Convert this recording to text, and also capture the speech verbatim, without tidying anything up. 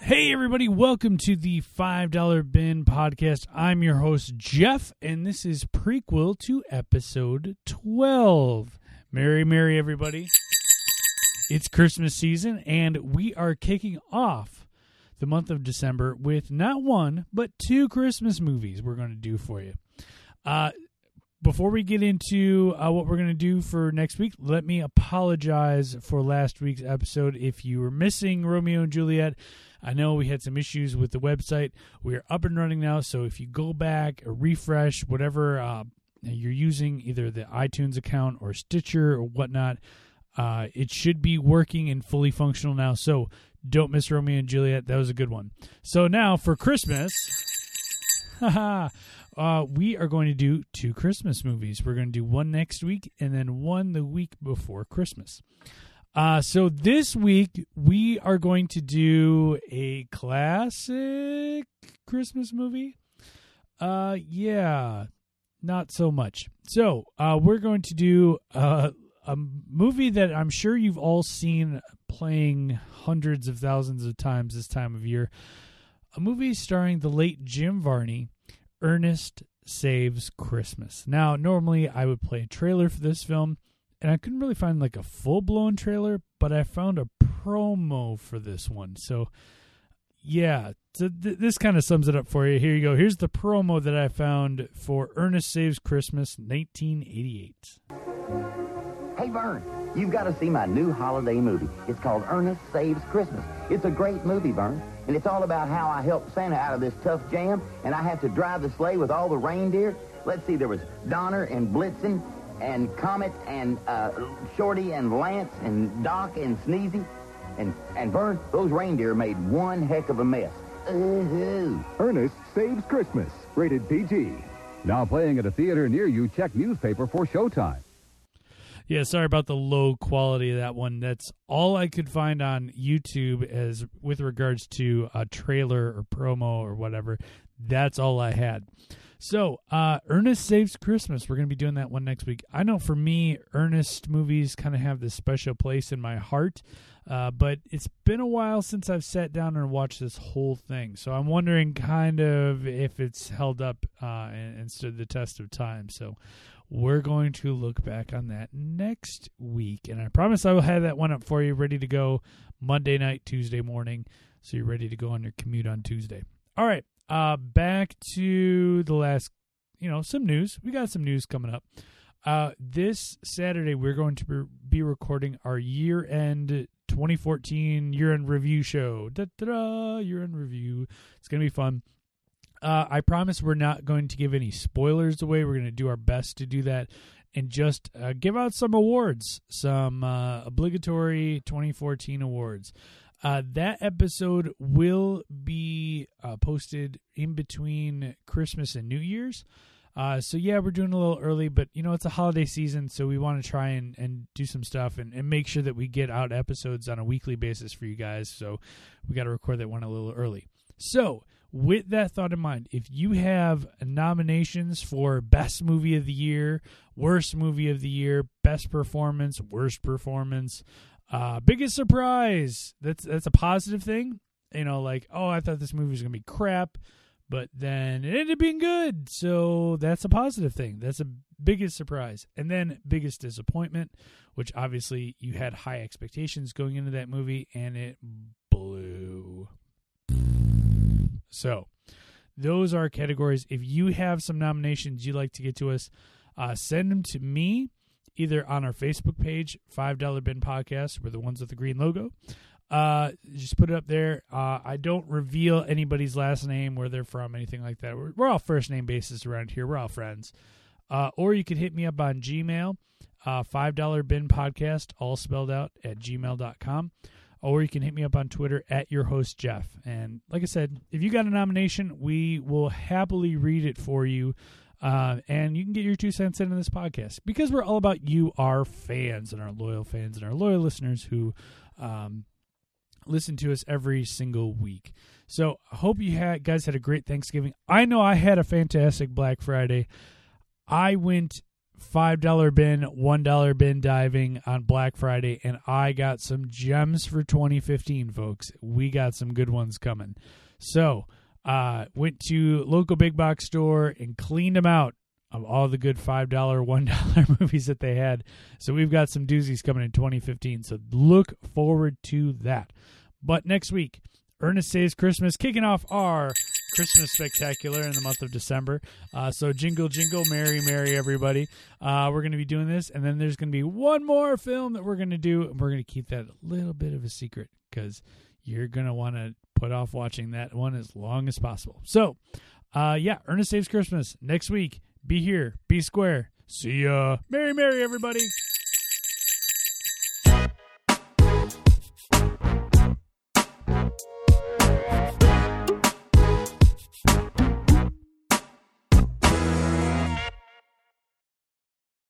Hey everybody, welcome to the five dollar Bin Podcast. I'm your host, Jeff, and this is prequel to episode twelve. Merry, merry everybody. It's Christmas season, and we are kicking off the month of December with not one, but two Christmas movies we're going to do for you. Uh, before we get into uh, what we're going to do for next week, let me apologize for last week's episode. If you were missing Romeo and Juliet, I know we had some issues with the website. We are up and running now, so if you go back, refresh, whatever uh, you're using, either the iTunes account or Stitcher or whatnot, uh, it should be working and fully functional now. So don't miss Romeo and Juliet. That was a good one. So now for Christmas, haha, uh, we are going to do two Christmas movies. We're going to do one next week and then one the week before Christmas. Uh, so this week, we are going to do a classic Christmas movie. Uh, yeah, not so much. So uh, we're going to do uh, a movie that I'm sure you've all seen playing hundreds of thousands of times this time of year. A movie starring the late Jim Varney, Ernest Saves Christmas. Now, normally I would play a trailer for this film. And I couldn't really find like a full-blown trailer, but I found a promo for this one. So, yeah, so th- this kind of sums it up for you. Here you go. Here's the promo that I found for Ernest Saves Christmas nineteen eighty-eight. Hey, Vern, you've got to see my new holiday movie. It's called Ernest Saves Christmas. It's a great movie, Vern, and it's all about how I helped Santa out of this tough jam, and I had to drive the sleigh with all the reindeer. Let's see, there was Donner and Blitzen, and Comet, and uh, Shorty, and Lance, and Doc, and Sneezy, and, and Vern, those reindeer made one heck of a mess. Ooh. Ernest Saves Christmas, rated P G. Now playing at a theater near you, check newspaper for showtime. Yeah, sorry about the low quality of that one. That's all I could find on YouTube as with regards to a trailer or promo or whatever. That's all I had. So, uh, Ernest Saves Christmas. We're going to be doing that one next week. I know for me, Ernest movies kind of have this special place in my heart, uh, but it's been a while since I've sat down and watched this whole thing. So I'm wondering kind of if it's held up uh, and, and stood the test of time. So we're going to look back on that next week. And I promise I will have that one up for you, ready to go Monday night, Tuesday morning. So you're ready to go on your commute on Tuesday. All right. Uh, back to the last, you know, some news. We got some news coming up. Uh, this Saturday, we're going to be recording our year-end twenty fourteen year-end review show. Da-da-da, year-end review. It's going to be fun. Uh, I promise we're not going to give any spoilers away. We're going to do our best to do that and just uh, give out some awards, some uh, obligatory twenty fourteen awards. Uh, that episode will be uh, posted in between Christmas and New Year's. Uh, so, yeah, we're doing a little early, but, you know, it's a holiday season, so we want to try and, and do some stuff and, and make sure that we get out episodes on a weekly basis for you guys. So we got to record that one a little early. So with that thought in mind, if you have nominations for Best Movie of the Year, Worst Movie of the Year, Best Performance, Worst Performance, Uh, biggest surprise. That's that's a positive thing. You know, like, oh, I thought this movie was going to be crap, but then it ended up being good. So that's a positive thing. That's a biggest surprise. And then biggest disappointment, which obviously you had high expectations going into that movie, and it blew. So those are categories. If you have some nominations you'd like to get to us, uh, send them to me. Either on our Facebook page, five dollar Bin Podcast, we're the ones with the green logo. Uh, just put it up there. Uh, I don't reveal anybody's last name, where they're from, anything like that. We're, we're all first-name basis around here. We're all friends. Uh, or you could hit me up on Gmail, uh, five dollar Bin Podcast, all spelled out, at gmail dot com. Or you can hit me up on Twitter, at your host, Jeff. And like I said, if you got a nomination, we will happily read it for you. Uh, and you can get your two cents into this podcast because we're all about you, our fans and our loyal fans and our loyal listeners who um, listen to us every single week. So I hope you had, guys had a great Thanksgiving. I know I had a fantastic Black Friday. I went five dollar bin, one dollar bin diving on Black Friday, and I got some gems for twenty fifteen, folks. We got some good ones coming. So uh, went to local big box store and cleaned them out of all the good five dollar, one dollar movies that they had. So we've got some doozies coming in twenty fifteen. So look forward to that. But next week, Ernest Saves Christmas, kicking off our Christmas Spectacular in the month of December. Uh, so jingle, jingle, merry, merry, everybody. Uh, we're going to be doing this, and then there's going to be one more film that we're going to do, and we're going to keep that a little bit of a secret because you're going to want to put off watching that one as long as possible. So, uh, yeah, Ernest Saves Christmas next week. Be here. Be square. See ya. Merry, merry, everybody.